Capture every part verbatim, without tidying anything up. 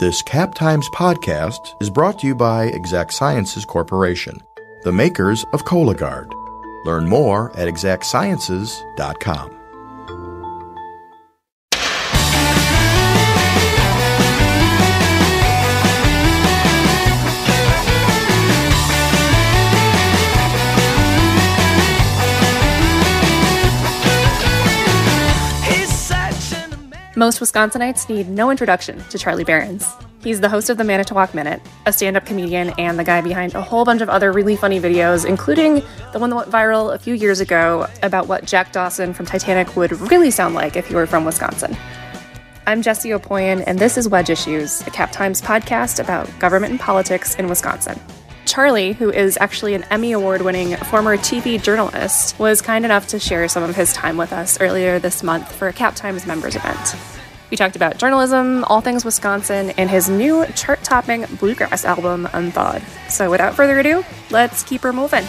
This Cap Times podcast is brought to you by Exact Sciences Corporation, the makers of Cologuard. Learn more at exact sciences dot com. Most Wisconsinites need no introduction to Charlie Berens. He's the host of the Manitowoc Minute, a stand-up comedian and the guy behind a whole bunch of other really funny videos, including the one that went viral a few years ago about what Jack Dawson from Titanic would really sound like if he were from Wisconsin. I'm Jessie Opoien, and this is Wedge Issues, a Cap Times podcast about government and politics in Wisconsin. Charlie, who is actually an Emmy Award-winning former T V journalist, was kind enough to share some of his time with us earlier this month for a Cap Times members event. We talked about journalism, all things Wisconsin, and his new chart-topping bluegrass album, Unthawed. So without further ado, let's keep her moving.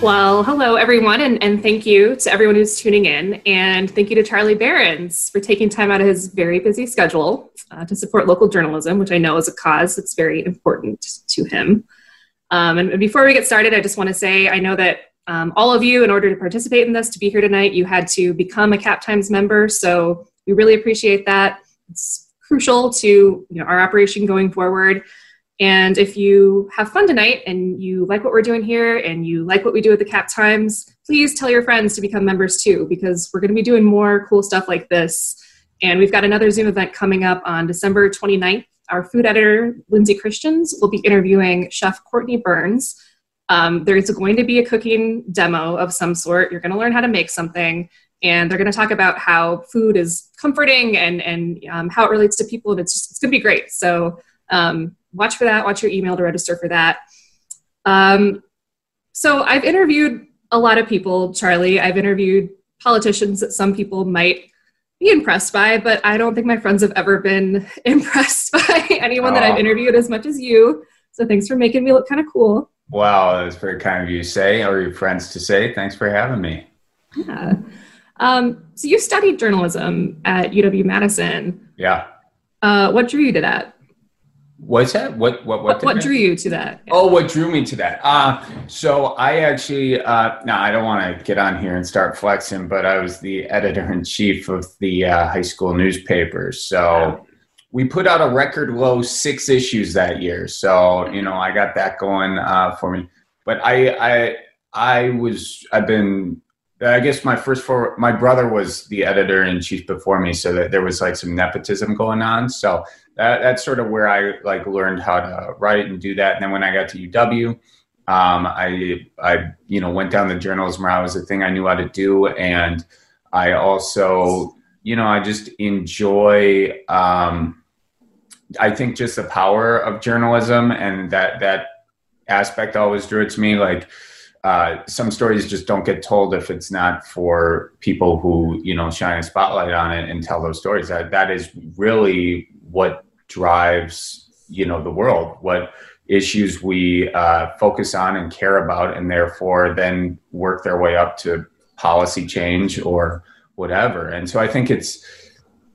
Well, hello, everyone, and, and thank you to everyone who's tuning in. And thank you to Charlie Berens for taking time out of his very busy schedule uh, to support local journalism, which I know is a cause that's very important to him. Um, and before we get started, I just want to say I know that um, all of you, in order to participate in this, to be here tonight, you had to become a Cap Times member. So we really appreciate that. It's crucial to you know, our operation going forward. And if you have fun tonight and you like what we're doing here and you like what we do at the Cap Times, please tell your friends to become members too, because we're going to be doing more cool stuff like this. And we've got another Zoom event coming up on December twenty-ninth. Our food editor, Lindsay Christians, will be interviewing Chef Courtney Burns. Um, there's going to be a cooking demo of some sort. You're going to learn how to make something. And they're going to talk about how food is comforting and, and um, how it relates to people. And it's just, it's going to be great. So um, watch for that. Watch your email to register for that. Um, so I've interviewed a lot of people, Charlie. I've interviewed politicians that some people might be impressed by, but I don't think my friends have ever been impressed by anyone oh. that I've interviewed as much as you. So thanks for making me look kind of cool. Wow, that was very kind of you to say, or your friends to say. Thanks for having me. Yeah. Um, so you studied journalism at U W Madison. Yeah. Uh, what drew you to that? What's that? What what what? What, what drew you to that? Yeah. Oh, what drew me to that? Uh, so I actually, uh, no, I don't want to get on here and start flexing, but I was the editor-in-chief of the uh, high school newspaper. So wow. We put out a record low six issues that year. So, you know, I got that going uh, for me. But I, I, I was, I've been, I guess my first four, my brother was the editor-in-chief before me, so that there was like some nepotism going on. So that, that's sort of where I like learned how to write and do that. And then when I got to U W, um, I, I, you know, went down the journalism route. It was a thing I knew how to do. And I also, you know, I just enjoy, um, I think just the power of journalism, and that, that aspect always drew it to me. Like, Uh, some stories just don't get told if it's not for people who, you know, shine a spotlight on it and tell those stories. That that is really what drives, you know, the world, what issues we uh, focus on and care about, and therefore then work their way up to policy change or whatever. And so I think it's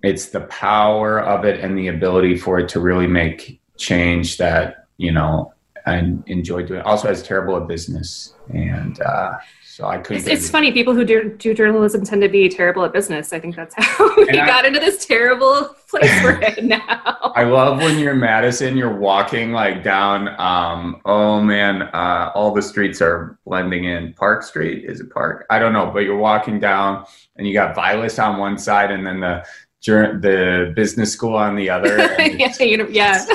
it's the power of it and the ability for it to really make change that, you know, and enjoy doing it. Also has terrible a business. And uh, so I couldn't. It's, it's funny. People who do, do journalism tend to be terrible at business. I think that's how we I, got into this terrible place we're in now. I love when you're in Madison, you're walking like down, um, oh man, uh, all the streets are blending in. Park Street is a park. I don't know, but you're walking down and you got Vilas on one side and then the the business school on the other. And yeah, you, yeah.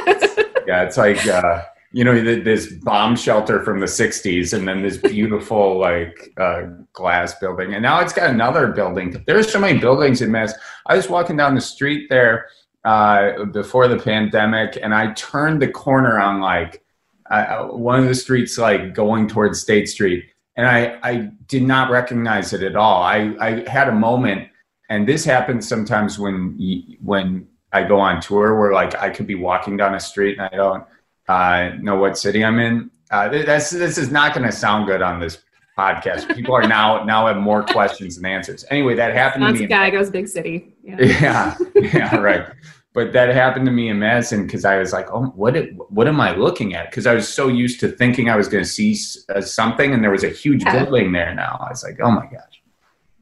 yeah, it's like, uh, you know, this bomb shelter from the sixties and then this beautiful like uh, glass building. And now it's got another building. There's so many buildings in Mass. I was walking down the street there uh, before the pandemic, and I turned the corner on like uh, one of the streets, like going towards State Street. And I, I did not recognize it at all. I, I had a moment, and this happens sometimes when, when I go on tour, where like I could be walking down a street and I don't, Uh, know what city I'm in. Uh, this, this is not going to sound good on this podcast. People are now now have more questions than answers. Anyway, that happened That's to me. That's guy in, goes big city. Yeah. Yeah. Yeah. Right. But that happened to me in Madison because I was like, oh, what what am I looking at? Because I was so used to thinking I was going to see uh, something, and there was a huge yeah. building there now. I was like, oh my gosh.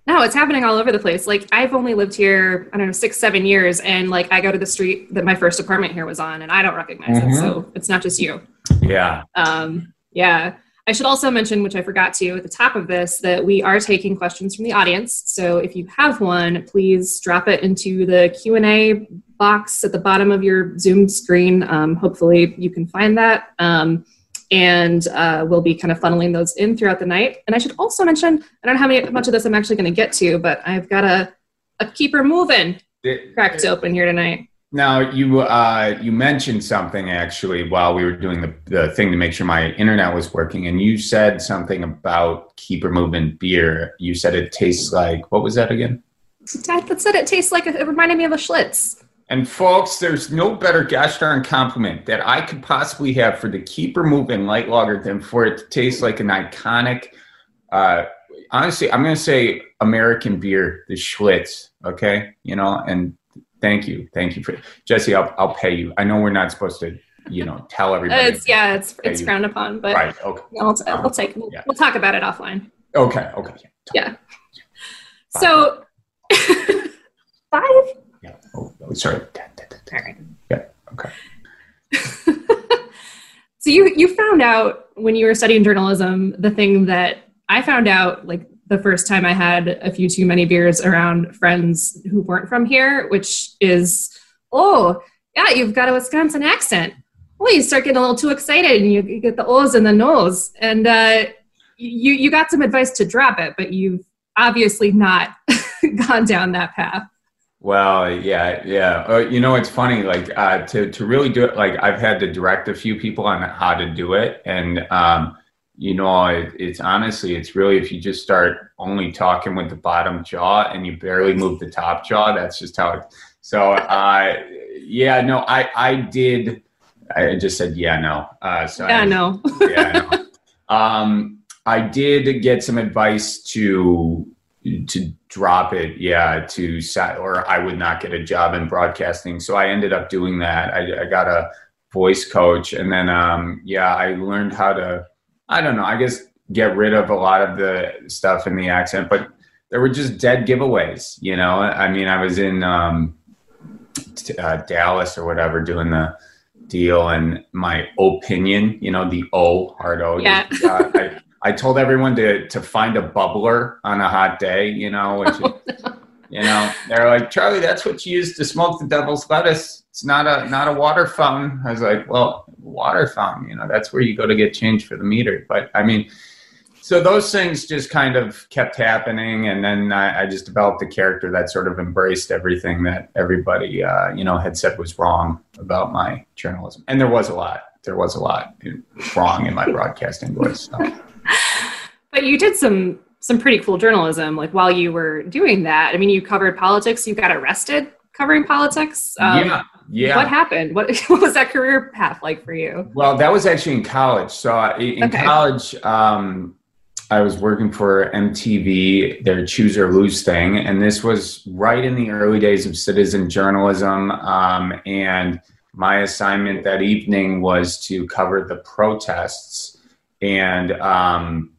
No, it's happening all over the place. Like, I've only lived here, I don't know, six, seven years. And like, I go to the street that my first apartment here was on and I don't recognize mm-hmm. it. So it's not just you. Yeah. Um, yeah. I should also mention, which I forgot to at the top of this, that we are taking questions from the audience. So if you have one, please drop it into the Q and A box at the bottom of your Zoom screen. Um, hopefully you can find that. Um, and uh, we'll be kind of funneling those in throughout the night. And I should also mention, I don't know how many, much of this I'm actually going to get to, but I've got a, a Keeper Moving it, cracked it, open here tonight. Now, you uh, you mentioned something, actually, while we were doing the, the thing to make sure my internet was working, and you said something about Keeper Moving beer. You said it tastes like, what was that again? I said it tastes like, it reminded me of a Schlitz. And folks, there's no better gosh darn compliment that I could possibly have for the Keeper Moving light lager than for it to taste like an iconic, uh, honestly, I'm going to say American beer, the Schlitz, okay? You know, and thank you. Thank you for Jessie, I'll, I'll pay you. I know we're not supposed to, you know, tell everybody. It's, yeah, it's it's frowned upon, but right, okay. I'll, I'll, I'll take, we'll, yeah. we'll talk about it offline. Okay, okay. Yeah. Talk. Yeah. So, five? Yeah. Oh, sorry. All right. Yeah. Okay. So you you found out when you were studying journalism the thing that I found out like the first time I had a few too many beers around friends who weren't from here, which is, oh yeah, you've got a Wisconsin accent. Well, you start getting a little too excited and you, you get the ohs and the nos, and uh, you you got some advice to drop it, but you've obviously not gone down that path. Well, yeah, yeah. Uh, you know, it's funny, like uh, to, to really do it, like I've had to direct a few people on how to do it. And, um, you know, it, it's honestly, it's really, if you just start only talking with the bottom jaw and you barely move the top jaw, that's just how it, so uh, yeah, no, I, I did, I just said, yeah, no. Uh, so yeah, I, no. yeah, no. Um, I did get some advice to, to drop it, yeah, to or I would not get a job in broadcasting. So I ended up doing that. I, I got a voice coach, and then um, yeah, I learned how to, I don't know, I guess get rid of a lot of the stuff in the accent. But there were just dead giveaways, you know. I mean, I was in um, t- uh, Dallas or whatever doing the deal, and my opinion, you know, the O, hard O. Yeah. Just, uh, I, I told everyone to to find a bubbler on a hot day, you know, which oh, is, no. you know, they're like, Charlie, that's what you use to smoke the devil's lettuce. It's not a, not a water fountain. I was like, well, water fountain, you know, that's where you go to get change for the meter. But I mean, so those things just kind of kept happening. And then I, I just developed a character that sort of embraced everything that everybody, uh, you know, had said was wrong about my journalism. And there was a lot, there was a lot wrong in my broadcasting voice. So. But you did some some pretty cool journalism, like while you were doing that. I mean, you covered politics. You got arrested covering politics. Um, yeah, yeah. What happened? What, what was that career path like for you? Well, that was actually in college. So in okay. college, um, I was working for M T V, their Choose or Lose thing. And this was right in the early days of citizen journalism. Um, and my assignment that evening was to cover the protests. And um,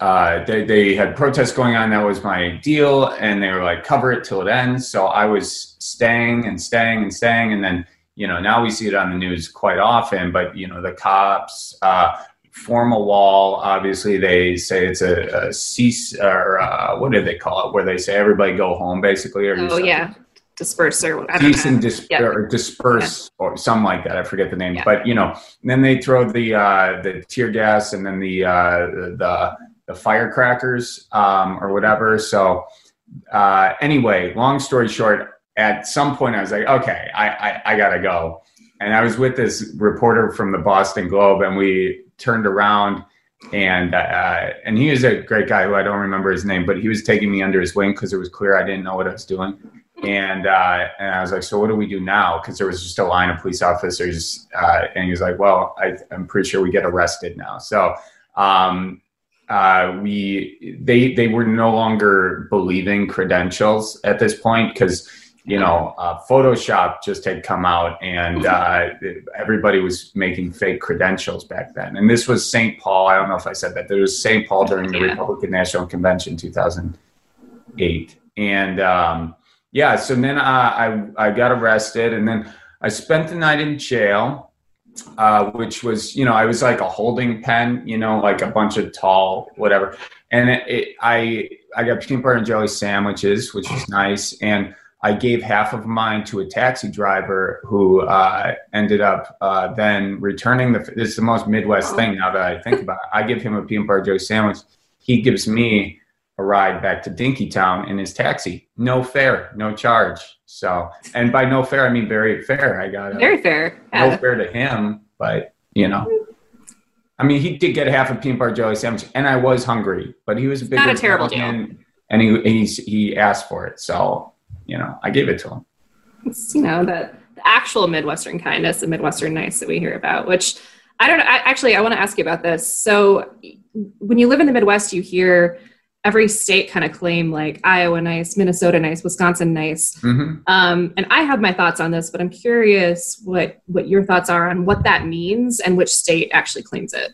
uh, they, they had protests going on. That was my deal. And they were like, cover it till it ends. So I was staying and staying and staying. And then, you know, now we see it on the news quite often, but you know, the cops, uh, form a wall. Obviously they say it's a, a cease or uh, what do they call it? Where they say everybody go home basically. Or oh yeah. Disperse or cease and dis- yeah. or disperse yeah. or something like that. I forget the name, yeah. but you know, and then they throw the, uh, the tear gas and then the, uh, the, the firecrackers, um, or whatever. So, uh, anyway, long story short, at some point I was like, okay, I, I, I gotta go. And I was with this reporter from the Boston Globe, and we turned around and, uh, and he was a great guy who I don't remember his name, but he was taking me under his wing cause it was clear I didn't know what I was doing. And, uh, and I was like, so what do we do now? Cause there was just a line of police officers. Uh, and he was like, well, I, I'm pretty sure we get arrested now. So, um, uh, we they they were no longer believing credentials at this point, because you know uh, Photoshop just had come out, and uh, everybody was making fake credentials back then. And this was Saint Paul. I don't know if I said that. There was Saint Paul during the yeah. Republican National Convention two thousand eight, and um, yeah. So then uh, I I got arrested, and then I spent the night in jail. Uh, which was, you know, I was like a holding pen, you know, like a bunch of tall, whatever. And it, it, I I got peanut butter and jelly sandwiches, which was nice. And I gave half of mine to a taxi driver who uh, ended up uh, then returning. The, this is the most Midwest thing now that I think about it. I give him a peanut butter and jelly sandwich. He gives me a ride back to Dinkytown in his taxi. No fare, no charge. So, and by no fair, I mean very fair. I got a, very fair. Yeah. No fair to him, but you know, I mean, he did get half a peanut butter jelly sandwich, and I was hungry. But he was a big not a terrible deal, and he, he he asked for it, so you know, I gave it to him. It's, you know, the, the actual Midwestern kindness, the Midwestern nice that we hear about. Which I don't know. I, actually, I want to ask you about this. So, when you live in the Midwest, you hear every state kind of claim like Iowa nice, Minnesota nice, Wisconsin nice. Mm-hmm. Um, and I have my thoughts on this, but I'm curious what, what your thoughts are on what that means and which state actually claims it.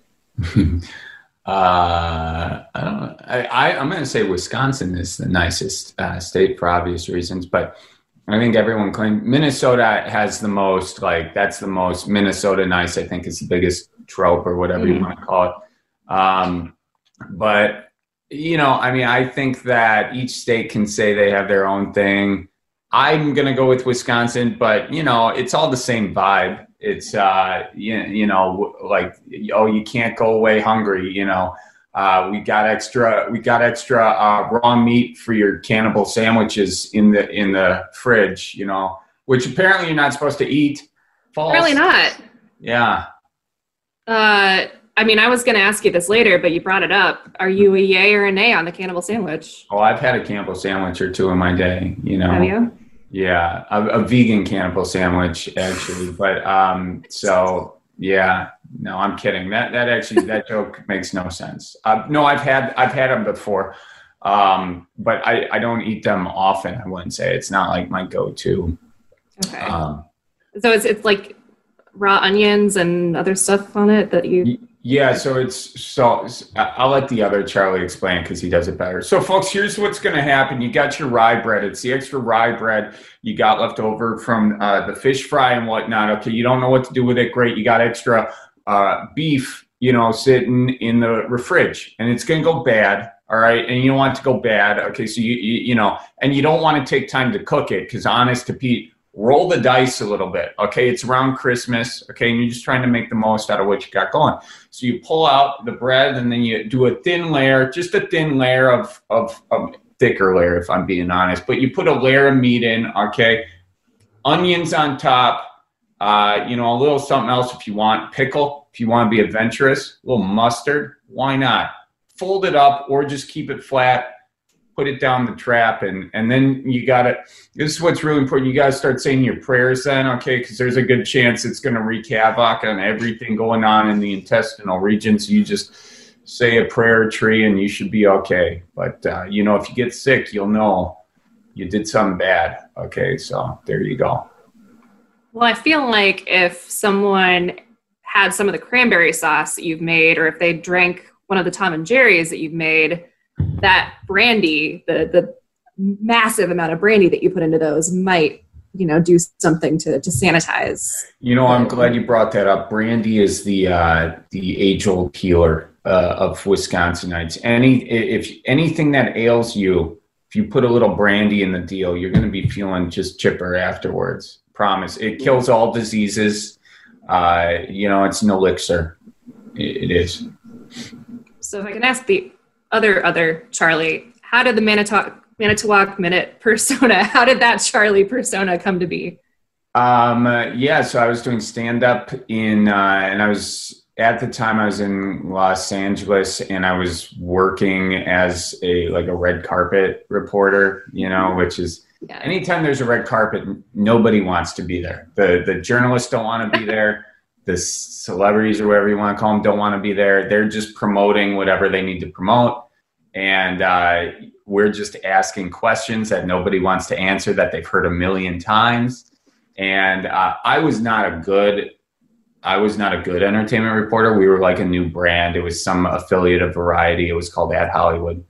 uh, I don't I, I, I'm going to say Wisconsin is the nicest uh, state for obvious reasons, but I think everyone claims Minnesota has the most, like that's the most Minnesota nice, I think is the biggest trope or whatever mm-hmm. you want to call it. Um, but you know, I mean, I think that each state can say they have their own thing. I'm going to go with Wisconsin, but, you know, it's all the same vibe. It's, uh, you, you know, like, oh, you can't go away hungry. You know, uh, we got extra we got extra uh, raw meat for your cannibal sandwiches in the in the fridge, you know, which apparently you're not supposed to eat. False. Really not. Yeah. Uh I mean, I was going to ask you this later, but you brought it up. Are you a yay or a nay on the cannibal sandwich? Oh, I've had a cannibal sandwich or two in my day, you know. Have you? Yeah, a, a vegan cannibal sandwich, actually. But um, so, yeah, no, I'm kidding. That that actually, that joke makes no sense. Uh, no, I've had I've had them before, um, but I, I don't eat them often, I wouldn't say. It's not like my go-to. Okay. Um, so it's it's like raw onions and other stuff on it that you... Y- Yeah, so it's so I'll let the other Charlie explain because he does it better. So, folks, here's what's going to happen. You got your rye bread. It's the extra rye bread you got left over from uh, the fish fry and whatnot. Okay, you don't know what to do with it. Great, you got extra uh, beef, you know, sitting in the refrig, and it's going to go bad. All right, and you don't want it to go bad. Okay, so you you, you know, and you don't want to take time to cook it because, honest to Pete, roll the dice a little bit, okay? It's around Christmas, okay? And you're just trying to make the most out of what you got going. So you pull out the bread and then you do a thin layer, just a thin layer of, of, of thicker layer, if I'm being honest, but you put a layer of meat in, okay? Onions on top, uh, you know, a little something else if you want, pickle, if you want to be adventurous, a little mustard, why not? Fold it up or just keep it flat. Put it down the trap, and, and then you got it. This is what's really important. You got to start saying your prayers then, okay, because there's a good chance it's going to wreak havoc on everything going on in the intestinal region. So you just say a prayer tree, and you should be okay. But, uh, you know, if you get sick, you'll know you did something bad. Okay, so there you go. Well, I feel like if someone had some of the cranberry sauce that you've made, or if they drank one of the Tom and Jerry's that you've made, that brandy, the the massive amount of brandy that you put into those might, you know, do something to, to sanitize. You know, I'm glad you brought that up. Brandy is the uh, the age-old healer uh, of Wisconsinites. Any if anything that ails you, if you put a little brandy in the deal, you're going to be feeling just chipper afterwards. Promise. It kills all diseases. Uh, you know, it's an elixir. It, it is. So if I can ask the Other, other Charlie, how did the Manitowoc, Manitowoc Minute persona, how did that Charlie persona come to be? Um, uh, yeah, so I was doing stand-up in, uh, and I was, at the time I was in Los Angeles, and I was working as a, like a red carpet reporter, you know, which is, yeah. Anytime there's a red carpet, nobody wants to be there. The, the journalists don't want to be there. the celebrities or whatever you want to call them don't want to be there. They're just promoting whatever they need to promote. And uh, we're just asking questions that nobody wants to answer that they've heard a million times. And uh, I was not a good, I was not a good entertainment reporter. We were like a new brand. It was some affiliate of Variety. It was called At Hollywood.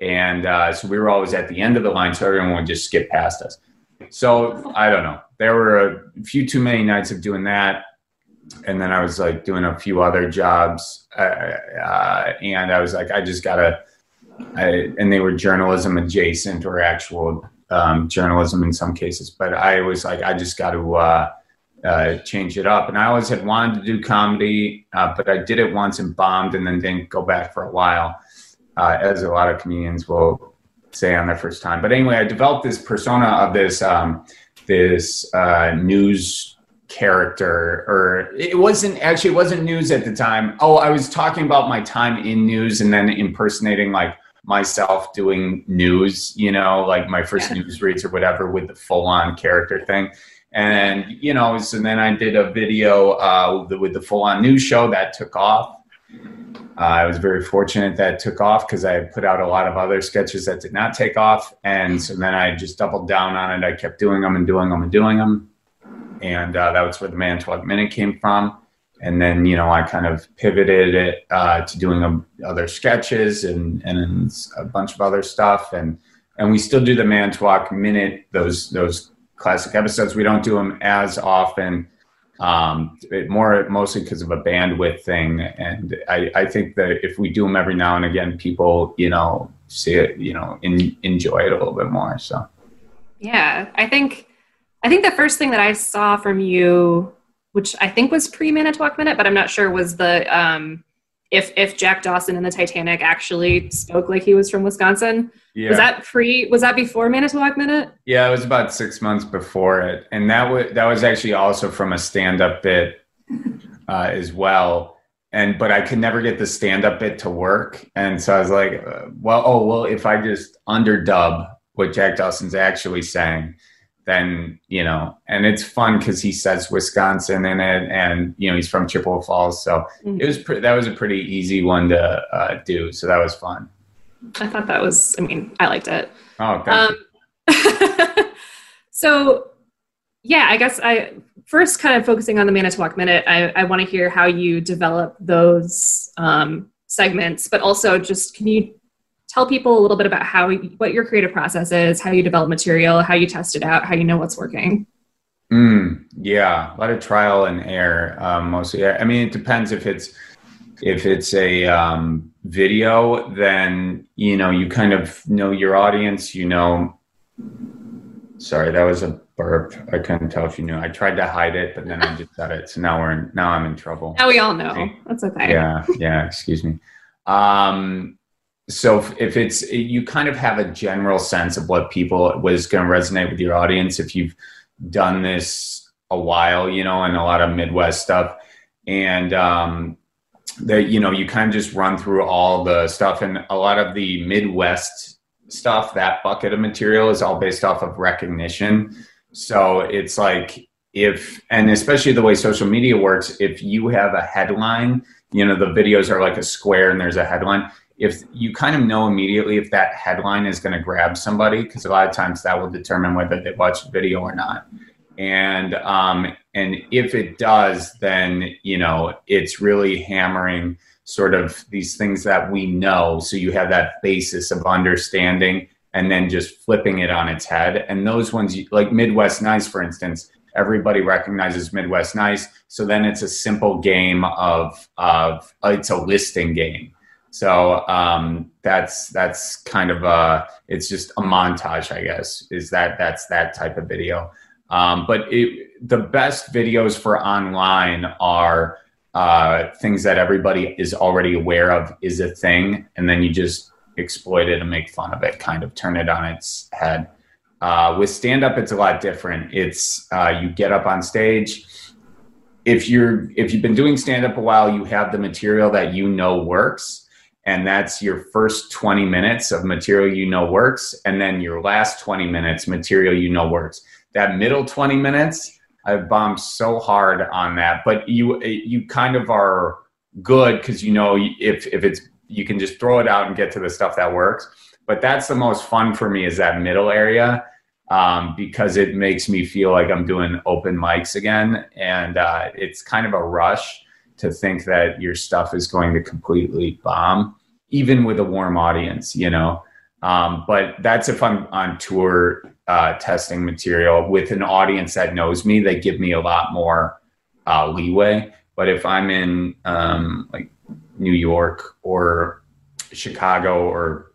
And uh, so we were always at the end of the line. So everyone would just skip past us. So I don't know. There were a few too many nights of doing that. And then I was like doing a few other jobs. Uh, uh, and I was like, I just got to, and they were journalism adjacent or actual um, journalism in some cases. But I was like, I just got to uh, uh, change it up. And I always had wanted to do comedy, uh, but I did it once and bombed and then didn't go back for a while, uh, as a lot of comedians will say on their first time. But anyway, I developed this persona of this, um, this uh, news character, or it wasn't actually, it wasn't news at the time. Oh, I was talking about my time in news and then impersonating like myself doing news, you know, like my first news reads or whatever with the full on character thing. And, you know, so then I did a video uh, with the full on news show that took off. Uh, I was very fortunate that it took off because I put out a lot of other sketches that did not take off. And so then I just doubled down on it. I kept doing them and doing them and doing them. And uh, that was where the Manitowoc Minute came from. And then, you know, I kind of pivoted it uh, to doing a, other sketches and, and a bunch of other stuff. And and we still do the Manitowoc Minute, those those classic episodes. We don't do them as often, um, it more mostly because of a bandwidth thing. And I, I think that if we do them every now and again, people, you know, see it, you know, in, enjoy it a little bit more. So, yeah, I think... I think the first thing that I saw from you, which I think was pre-Manitowoc Minute, but I'm not sure, was the um, if if Jack Dawson in the Titanic actually spoke like he was from Wisconsin. Yeah. Was that pre? Was that before Manitowoc Minute? Yeah, it was about six months before it, and that was that was actually also from a stand-up bit uh, as well. And but I could never get the stand-up bit to work, and so I was like, uh, well, oh well, if I just underdub what Jack Dawson's actually saying. Then, you know, and it's fun because he says Wisconsin in it and, you know, he's from Chippewa Falls. So mm-hmm. it was pre- that was a pretty easy one to uh, do. So that was fun. I thought that was, I mean, I liked it. Oh, gotcha. Um, so, yeah, I guess I first kind of focusing on the Manitowoc Minute. I, I want to hear how you develop those um, segments, but also just can you tell people a little bit about how what your creative process is, how you develop material, how you test it out, how you know what's working. Mm, yeah, a lot of trial and error um, mostly. I mean, it depends if it's if it's a um, video, then you know you kind of know your audience. You know, sorry, that was a burp. I couldn't tell if you knew. I tried to hide it, but then I just said it. So now we're in, now I'm in trouble. Now we all know. That's okay. Yeah, yeah. Excuse me. Um, So if it's, you kind of have a general sense of what people was going to resonate with your audience if you've done this a while, you know, and a lot of Midwest stuff. And um, that, you know, you kind of just run through all the stuff and a lot of the Midwest stuff, that bucket of material is all based off of recognition. So it's like if, and especially the way social media works, if you have a headline, you know, the videos are like a square and there's a headline. If you kind of know immediately if that headline is going to grab somebody, because a lot of times that will determine whether they watch the video or not. And um, and if it does, then, you know, it's really hammering sort of these things that we know. So you have that basis of understanding and then just flipping it on its head. And those ones like Midwest Nice, for instance, everybody recognizes Midwest Nice. So then it's a simple game of of uh, it's a listing game. So um, that's that's kind of a, it's just a montage, I guess, is that that's that type of video. Um, but it, the best videos for online are uh, things that everybody is already aware of is a thing. And then you just exploit it and make fun of it, kind of turn it on its head. Uh, with stand-up, it's a lot different. It's uh, you get up on stage. If you're if you've been doing stand-up a while, you have the material that you know works. And that's your first twenty minutes of material you know works. And then your last twenty minutes, material you know works. That middle twenty minutes, I bombed so hard on that, but you you kind of are good because you know if if it's you can just throw it out and get to the stuff that works. But that's the most fun for me, is that middle area, um, because it makes me feel like I'm doing open mics again, and uh, it's kind of a rush to think that your stuff is going to completely bomb, even with a warm audience, you know. Um, but that's if I'm on tour uh, testing material with an audience that knows me, they give me a lot more uh, leeway. But if I'm in um, like New York or Chicago or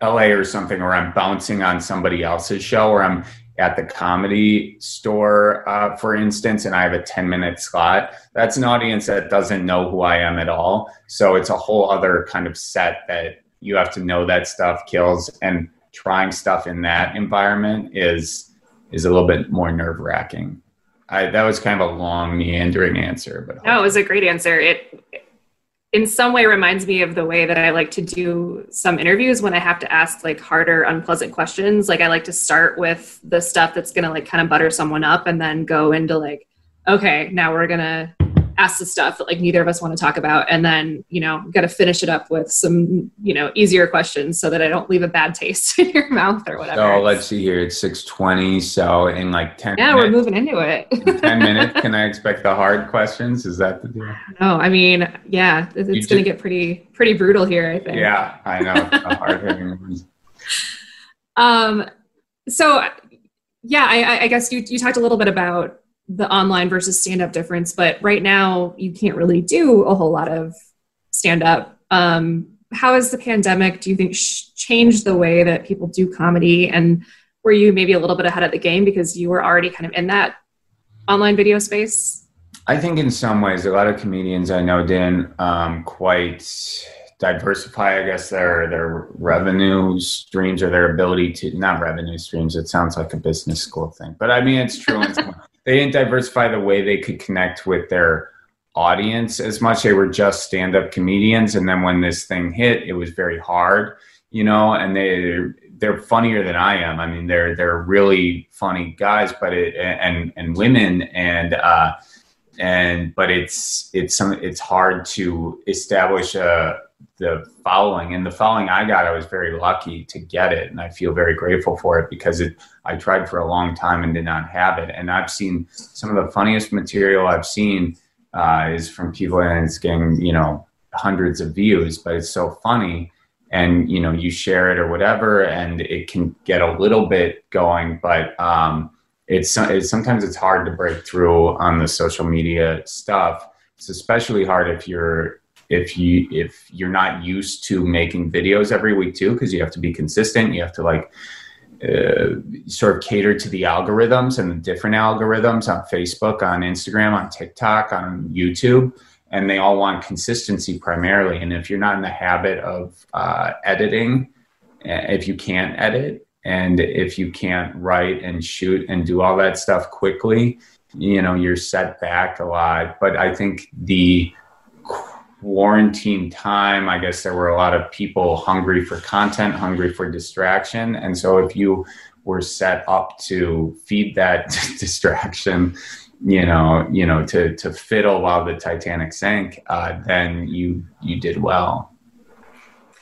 L A or something, or I'm bouncing on somebody else's show, or I'm at the Comedy Store, uh, for instance, and I have a ten minute slot, that's an audience that doesn't know who I am at all. So it's a whole other kind of set that you have to know that stuff kills, and trying stuff in that environment is, is a little bit more nerve wracking. I, that was kind of a long meandering answer, but no, it was a great answer. It, it in some way reminds me of the way that I like to do some interviews when I have to ask like harder, unpleasant questions. Like I like to start with the stuff that's going to like kind of butter someone up, and then go into like, okay, now we're going to ask the stuff that like neither of us want to talk about. And then, you know, got to finish it up with some, you know, easier questions so that I don't leave a bad taste in your mouth or whatever. So let's see here. It's six twenty. So in like ten yeah, minutes. Yeah, we're moving into it. In ten minutes. Can I expect the hard questions? Is that the deal? No, I mean, yeah, it's going to get pretty, pretty brutal here, I think. Yeah, I know. The hard hitting ones. Um, so yeah, I, I guess you, you talked a little bit about the online versus stand-up difference, but right now you can't really do a whole lot of stand-up. Um, how has the pandemic, do you think, sh- changed the way that people do comedy? And were you maybe a little bit ahead of the game because you were already kind of in that online video space? I think in some ways, a lot of comedians I know didn't um, quite diversify, I guess, their their revenue streams or their ability to, not revenue streams, it sounds like a business school thing, but I mean, it's true in some way. They didn't diversify the way they could connect with their audience as much. They were just stand-up comedians. And then when this thing hit, it was very hard, you know, and they, they're funnier than I am. I mean, they're, they're really funny guys, but it, and, and women and, uh, and, but it's, it's some, it's hard to establish a, the following, and the following I got, I was very lucky to get it. And I feel very grateful for it because it, I tried for a long time and did not have it. And I've seen some of the funniest material I've seen uh, is from people, and it's getting, you know, hundreds of views, but it's so funny, and, you know, you share it or whatever, and it can get a little bit going, but um, it's, it's sometimes it's hard to break through on the social media stuff. It's especially hard if you're, If you if you're not used to making videos every week too, because you have to be consistent, you have to like uh, sort of cater to the algorithms and the different algorithms on Facebook, on Instagram, on TikTok, on YouTube, and they all want consistency primarily. And if you're not in the habit of uh, editing, if you can't edit, and if you can't write and shoot and do all that stuff quickly, you know, you're set back a lot. But I think the quarantine time, I guess there were a lot of people hungry for content, hungry for distraction. And so if you were set up to feed that distraction, you know, you know, to, to fiddle while the Titanic sank, uh, then you, you did well,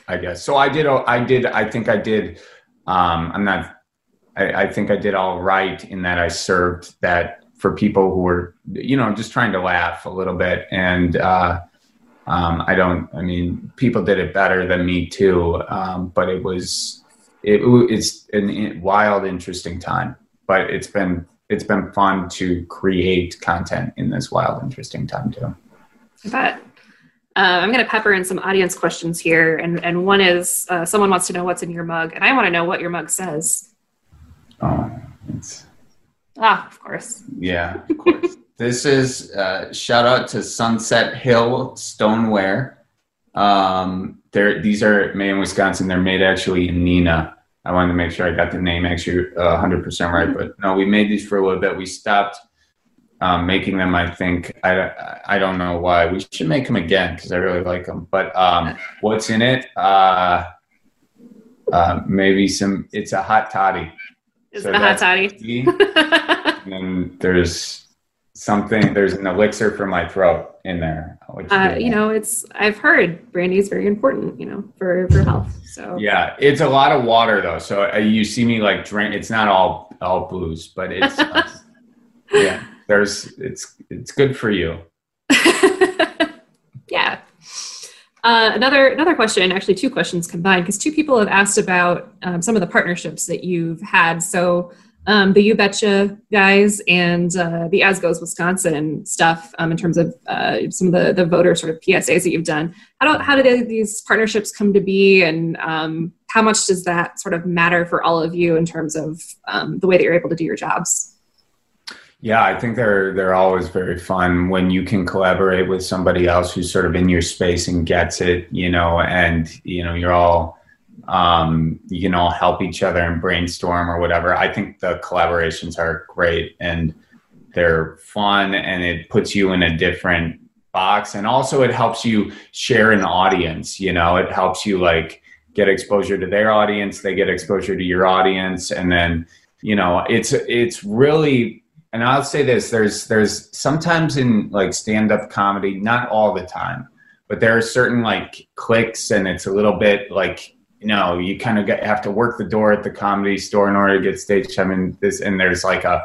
I guess. So I did, I did, I think I did, um, I'm not, I, I think I did all right in that I served that for people who were, you know, just trying to laugh a little bit. And, uh, Um, I don't, I mean, people did it better than me too. Um, but it was, it, it's a wild, interesting time, but it's been, it's been fun to create content in this wild, interesting time too. I bet. Uh, I'm going to pepper in some audience questions here. And, and one is, uh, someone wants to know what's in your mug, and I want to know what your mug says. Oh, it's. Ah, of course. Yeah, of course. This is uh, shout out to Sunset Hill Stoneware. Um, these are made in Wisconsin. They're made actually in Nina. I wanted to make sure I got the name actually uh, one hundred percent right. But no, we made these for a little bit. We stopped um, making them, I think. I, I don't know why. We should make them again because I really like them. But um, what's in it? Uh, uh, maybe some – it's a hot toddy. Is so it a hot toddy? And then there's – something, there's an elixir for my throat in there. Uh, you know, it's, I've heard brandy is very important, you know, for, for health. So yeah, it's a lot of water though. So uh, you see me like drink, it's not all, all booze, but it's, uh, yeah, there's, it's, it's good for you. Yeah. Uh, another, another question, actually two questions combined, because two people have asked about um, some of the partnerships that you've had. So Um, the You Betcha guys and uh, the As Goes Wisconsin stuff um, in terms of uh, some of the, the voter sort of P S As that you've done. How do, how did these partnerships come to be, and um, how much does that sort of matter for all of you in terms of um, the way that you're able to do your jobs? Yeah, I think they're they're always very fun when you can collaborate with somebody else who's sort of in your space and gets it, you know, and, you know, you're all... Um, you can all help each other and brainstorm or whatever. I think the collaborations are great and they're fun, and it puts you in a different box. And also it helps you share an audience, you know, it helps you like get exposure to their audience. They get exposure to your audience. And then, you know, it's, it's really, and I'll say this, there's, there's sometimes in like stand-up comedy, not all the time, but there are certain like cliques, and it's a little bit like, no, you kind of have to work the door at the Comedy Store in order to get stage time. I mean, this, and there's like a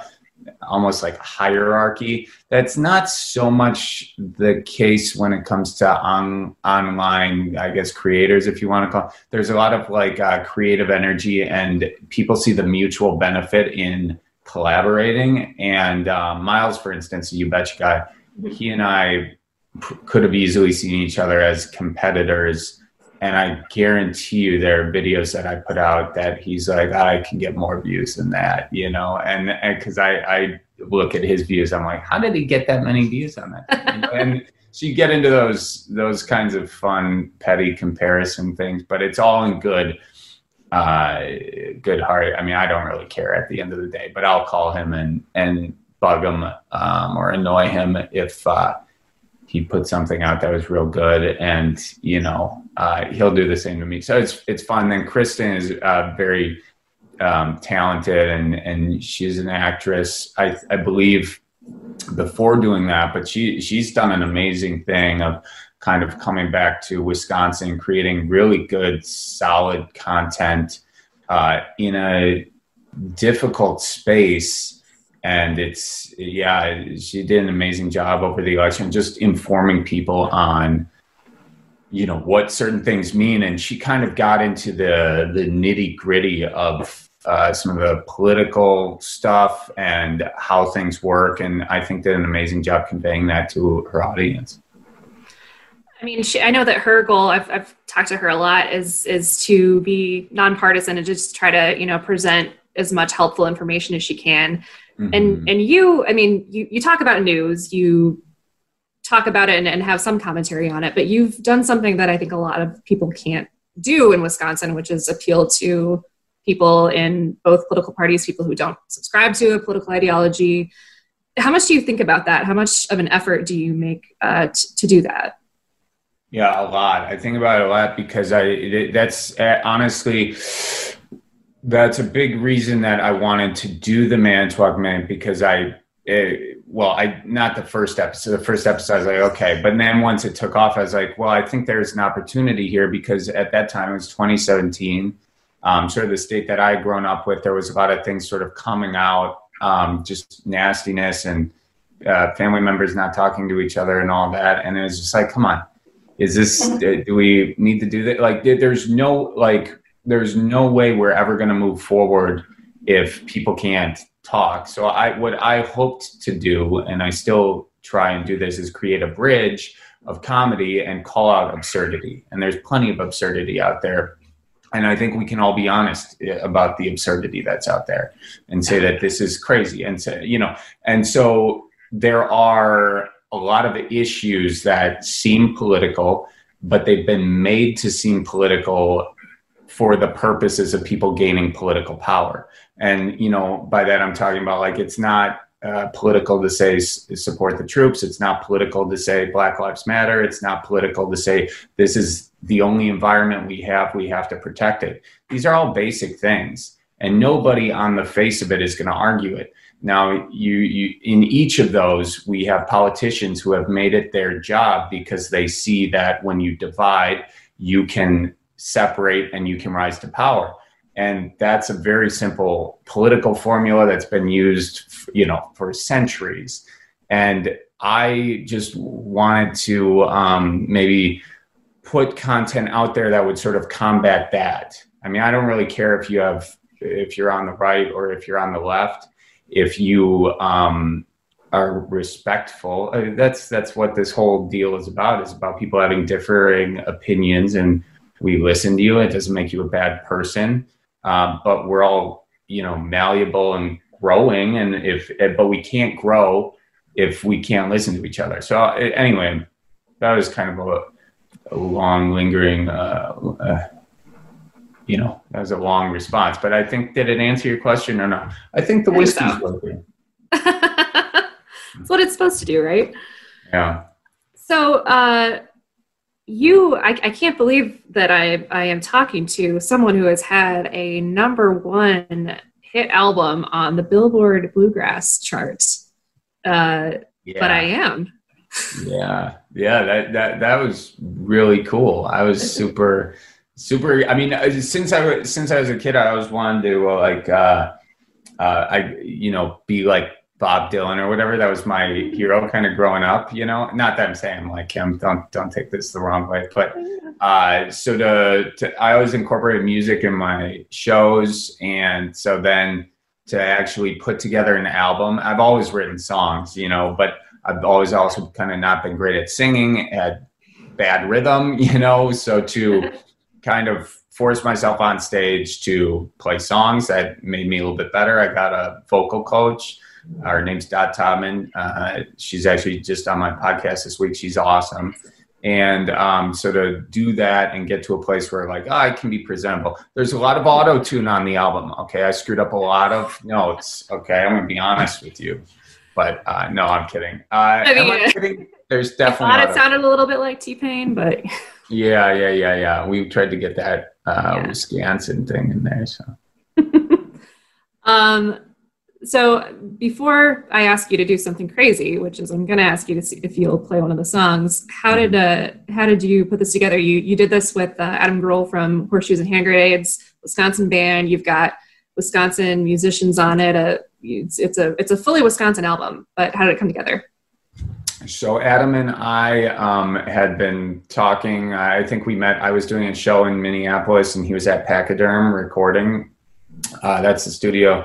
almost like hierarchy. That's not so much the case when it comes to on, online, I guess, creators, if you want to call it. There's a lot of like uh, creative energy, and people see the mutual benefit in collaborating. And uh, Miles, for instance, a You Betcha guy, he and I p- could have easily seen each other as competitors. And I guarantee you there are videos that I put out that he's like, I can get more views than that, you know? And, and cause I, I look at his views, I'm like, how did he get that many views on that? You know? And so you get into those, those kinds of fun, petty comparison things, but it's all in good, uh, good heart. I mean, I don't really care at the end of the day, but I'll call him and, and bug him, um, or annoy him if, uh, he put something out that was real good, and, you know, uh, he'll do the same to me. So it's, it's fun. Then Kristen is uh, very um, talented, and, and she's an actress, I, I believe, before doing that, but she, she's done an amazing thing of kind of coming back to Wisconsin, creating really good, solid content uh, in a difficult space. And it's, yeah, she did an amazing job over the election, just informing people on, you know, what certain things mean. And she kind of got into the the nitty gritty of uh, some of the political stuff and how things work. And I think did an amazing job conveying that to her audience. I mean, she, I know that her goal, I've, I've talked to her a lot, is is to be nonpartisan and just try to, you know, present as much helpful information as she can. Mm-hmm. And and you, I mean, you, you talk about news, you talk about it and, and have some commentary on it, but you've done something that I think a lot of people can't do in Wisconsin, which is appeal to people in both political parties, people who don't subscribe to a political ideology. How much do you think about that? How much of an effort do you make uh, t- to do that? Yeah, a lot. I think about it a lot because I it, that's uh, honestly... That's a big reason that I wanted to do the Manitowoc Minute, because I, it, well, I not the first episode, the first episode I was like, okay. But then once it took off, I was like, well, I think there's an opportunity here, because at that time it was twenty seventeen, um, sort of the state that I had grown up with, there was a lot of things sort of coming out, um, just nastiness and uh, family members not talking to each other and all that. And it was just like, come on, is this, do we need to do that? Like, there's no, like, there's no way we're ever going to move forward if people can't talk. So I, what I hoped to do, and I still try and do this, is create a bridge of comedy and call out absurdity. And there's plenty of absurdity out there. And I think we can all be honest about the absurdity that's out there and say that this is crazy. And say, you know, and so there are a lot of issues that seem political, but they've been made to seem political for the purposes of people gaining political power. And, you know, by that I'm talking about, like, it's not uh, political to say s- support the troops. It's not political to say Black Lives Matter. It's not political to say this is the only environment we have. We have to protect it. These are all basic things. and nobody on the face of it is going to argue it. Now, you, you in each of those, we have politicians who have made it their job because they see that when you divide, you can separate and you can rise to power. And that's a very simple political formula that's been used, you know, for centuries. And I just wanted to um, maybe put content out there that would sort of combat that. I mean, I don't really care if you have, if you're on the right or if you're on the left, if you um, are respectful. I mean, that's that's what this whole deal is about. It's about people having differing opinions, and we listen to you. It doesn't make you a bad person. Uh, but we're all, you know, malleable and growing, and if, but we can't grow if we can't listen to each other. So anyway, that was kind of a, a long lingering, uh, uh, you know, that was a long response, but I think, did it answer your question or not? I think the whiskey's working. That's what it's supposed to do, right? Yeah. So, uh, You, I, I can't believe that I, I am talking to someone who has had a number one hit album on the Billboard Bluegrass chart. Uh, yeah. But I am. Yeah. Yeah. That, that, that was really cool. I was super, super, I mean, since I, since I was a kid, I always wanted to uh, like, uh, uh, I, you know, be like Bob Dylan or whatever. That was my hero kind of growing up, you know, not that I'm saying like him, don't, don't take this the wrong way. But, uh, so to, to, I always incorporated music in my shows. And so then to actually put together an album, I've always written songs, you know, but I've always also kind of not been great at singing, had bad rhythm, you know, so to kind of forced myself on stage to play songs that made me a little bit better. I got a vocal coach. Her name's Dot Todman. Uh, she's actually just on my podcast this week. She's awesome. And um, so to do that and get to a place where like, oh, I can be presentable. There's a lot of auto tune on the album. Okay. I screwed up a lot of notes. Okay. I'm going to be honest with you, but uh, no, I'm kidding. Uh, I mean, am I kidding? There's definitely, I thought it sounded a little bit like T-Pain, but yeah, yeah, yeah, yeah. We tried to get that uh, yeah. Wisconsin thing in there. So, um, So before I ask you to do something crazy, which is I'm going to ask you to see if you'll play one of the songs, how did uh, how did you put this together? You you did this with uh, Adam Grohl from Horseshoes and Hand Grenades, Wisconsin band. You've got Wisconsin musicians on it. Uh, it's, it's a it's a fully Wisconsin album. But how did it come together? So Adam and I um, had been talking. I think we met. I was doing a show in Minneapolis, and he was at Pachyderm recording. Uh, that's the studio.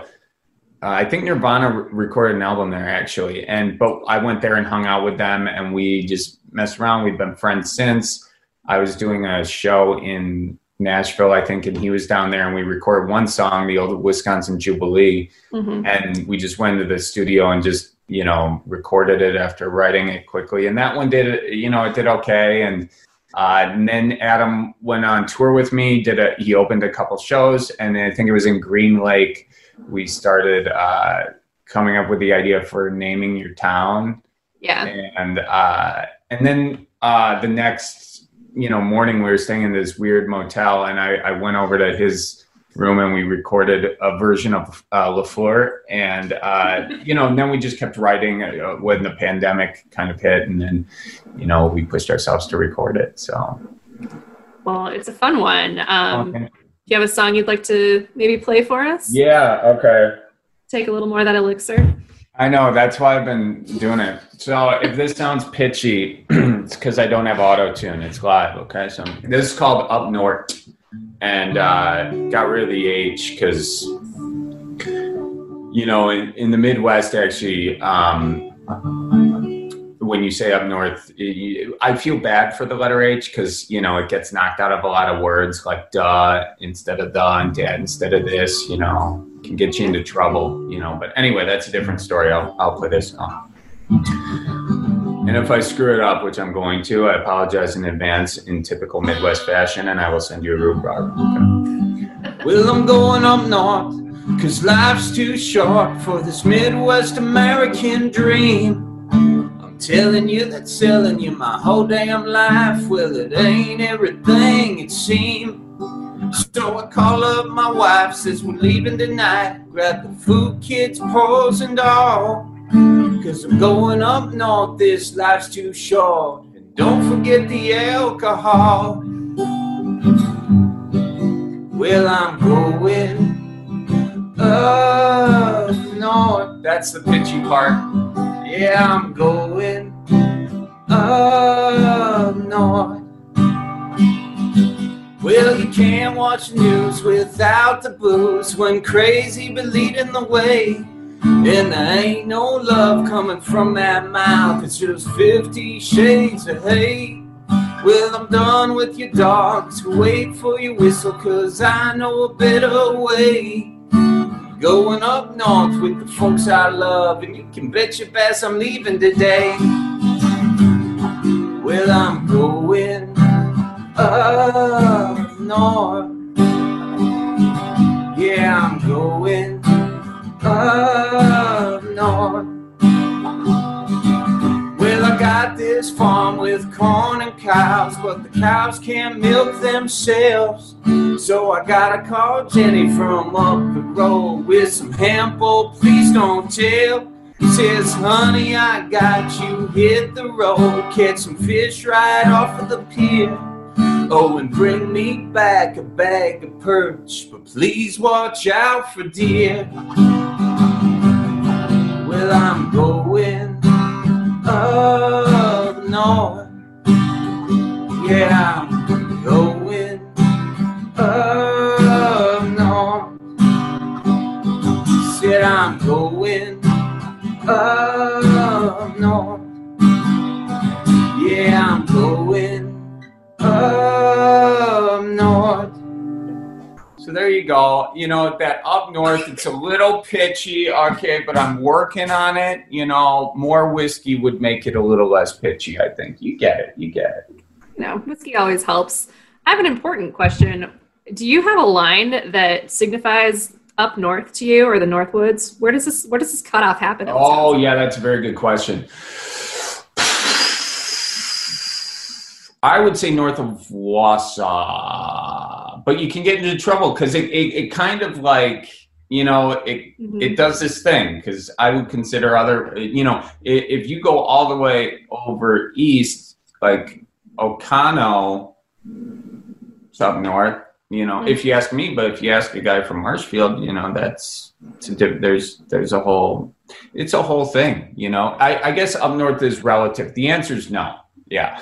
Uh, I think Nirvana re- recorded an album there actually. And, but I went there and hung out with them and we just messed around. We've been friends since. I was doing a show in Nashville, I think, and he was down there and we recorded one song, the old Wisconsin Jubilee. Mm-hmm. And we just went to the studio and just, you know, recorded it after writing it quickly. And that one did, you know, it did okay. And, uh, and then Adam went on tour with me, did a, he opened a couple shows and I think it was in Green Lake. We started uh, coming up with the idea for naming your town. Yeah. And uh, and then uh, the next, you know, morning we were staying in this weird motel and I, I went over to his room and we recorded a version of uh, La Fleur. And, uh, you know, and then we just kept writing when the pandemic kind of hit and then, you know, we pushed ourselves to record it. So. Well, it's a fun one. Um, okay. Do you have a song you'd like to maybe play for us? Yeah, okay. Take a little more of that elixir. I know, that's why I've been doing it. So if this sounds pitchy, it's because I don't have auto-tune. It's live, okay? So this is called Up North. And uh, got rid of the H because, you know, in, in the Midwest, actually, um, when you say up north, you, I feel bad for the letter H because, you know, it gets knocked out of a lot of words like duh instead of the and dad instead of this, you know, can get you into trouble, you know. But anyway, that's a different story. I'll, I'll play this song. And if I screw it up, which I'm going to, I apologize in advance in typical Midwest fashion, and I will send you a rhubarb. Okay. Well, I'm going up north because life's too short for this Midwest American dream. Telling you that selling you my whole damn life, well, it ain't everything it seemed. store, I call up my wife, says we're leaving tonight. Grab the food, kids, pros and all, 'cause I'm going up north, this life's too short. And don't forget the alcohol. Well, I'm going up north. That's the pitchy part. Yeah, I'm going up north. Well, you can't watch news without the booze, when crazy be leading the way, and there ain't no love coming from that mouth. It's just fifty shades of hate. Well, I'm done with your dogs, wait for your whistle, 'cause I know a better way. Going up north with the folks I love, and you can bet your ass I'm leaving today. Well, I'm going up north. Yeah, I'm going up north. Well, I got this farm with corn and cows, but the cows can't milk themselves. So I gotta call Jenny from up the road with some hemp, oh please don't tell. Says, honey, I got you, hit the road, catch some fish right off of the pier. Oh, and bring me back a bag of perch, but please watch out for deer. Well, I'm going up north. Yeah, I'm going up north. Said I'm going up north. Yeah, I'm going up north. So there you go. You know, that up north, it's a little pitchy, okay, but I'm working on it. You know, more whiskey would make it a little less pitchy, I think. You get it. You get it. No, whiskey always helps. I have an important question. Do you have a line that signifies up north to you, or the Northwoods? Where does this, where does this cutoff happen? Oh, yeah, that's a very good question. I would say north of Wausau, but you can get into trouble because it, it, it kind of like, you know, it mm-hmm. it does this thing, because I would consider other, you know, if, if you go all the way over east, like Ocano, it's up north, you know, mm-hmm. if you ask me, but if you ask a guy from Marshfield, you know, that's, it's a diff, there's, there's a whole, it's a whole thing, you know. I, I guess up north is relative. The answer is no. Yeah.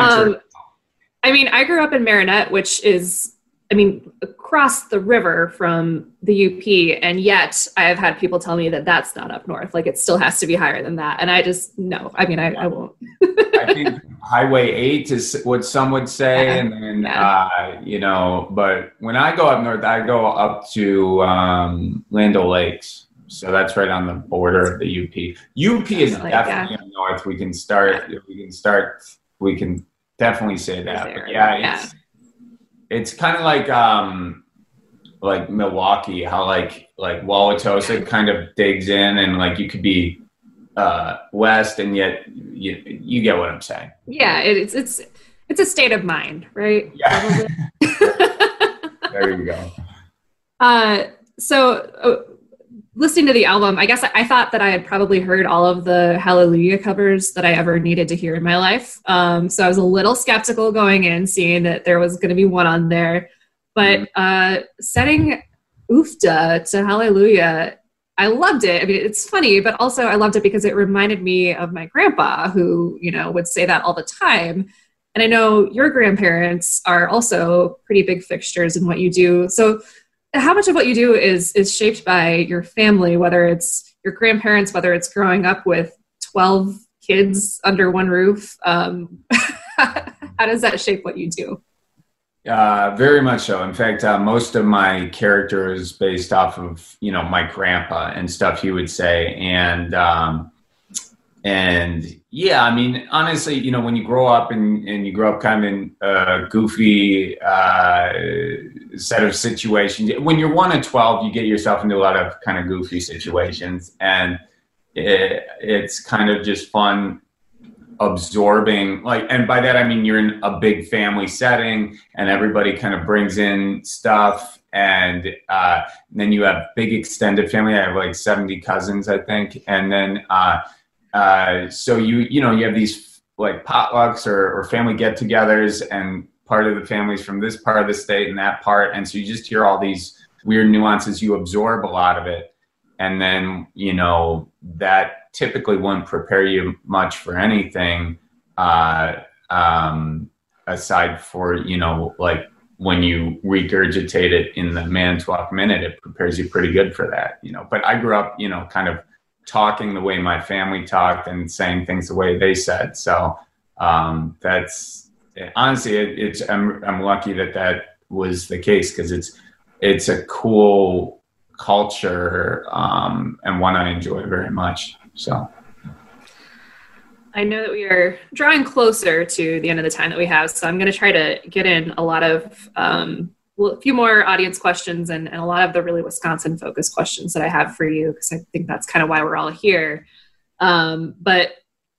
um, I mean, I grew up in Marinette, which is, I mean, across the river from the U P, and yet I have had people tell me that that's not up north. Like, it still has to be higher than that. And I just, no, I mean, I, yeah. I won't. I think Highway eight is what some would say. Yeah. And then, yeah. uh, you know, but when I go up north, I go up to um, Land O'Lakes. So that's right on the border of the U P. U P is definitely yeah. up north. We can start. Yeah. We can start. We can definitely say that. But yeah, yeah, it's it's kind of like um, like Milwaukee. How like like Wauwatosa kind of digs in, and like you could be uh, west, and yet you you get what I'm saying. Yeah, it's it's it's a state of mind, right? Yeah. There you go. Uh, so. Uh, Listening to the album, I guess I thought that I had probably heard all of the Hallelujah covers that I ever needed to hear in my life. Um, so I was a little skeptical going in, seeing that there was going to be one on there. But uh, setting Oofta to Hallelujah, I loved it. I mean, it's funny, but also I loved it because it reminded me of my grandpa, who, you know, would say that all the time. And I know your grandparents are also pretty big fixtures in what you do. So how much of what you do is is shaped by your family, whether it's your grandparents, whether it's growing up with twelve kids under one roof? Um, how does that shape what you do? Uh, very much so. In fact, uh, most of my character is based off of, you know, my grandpa and stuff he would say. And, um, and yeah, I mean, honestly, you know, when you grow up and, and you grow up kind of in a goofy uh, set of situations, when you're one of twelve, you get yourself into a lot of kind of goofy situations, and it, it's kind of just fun absorbing, like, and by that I mean you're in a big family setting and everybody kind of brings in stuff, and uh and then you have big extended family. I have like seventy cousins, I think, and then uh uh so you you know you have these like potlucks or, or family get-togethers, and part of the family's from this part of the state and that part, and so you just hear all these weird nuances. You absorb a lot of it, and then you know that typically wouldn't prepare you much for anything, uh, um, aside for, you know, like when you regurgitate it in the Manitowoc Minute, it prepares you pretty good for that, you know. But I grew up, you know, kind of talking the way my family talked and saying things the way they said. So um, that's honestly, it, it's I'm I'm lucky that that was the case, because it's it's a cool culture um, and one I enjoy very much. So I know that we are drawing closer to the end of the time that we have, so I'm going to try to get in a lot of, um, well, a few more audience questions and, and a lot of the really Wisconsin-focused questions that I have for you, because I think that's kind of why we're all here. Um, but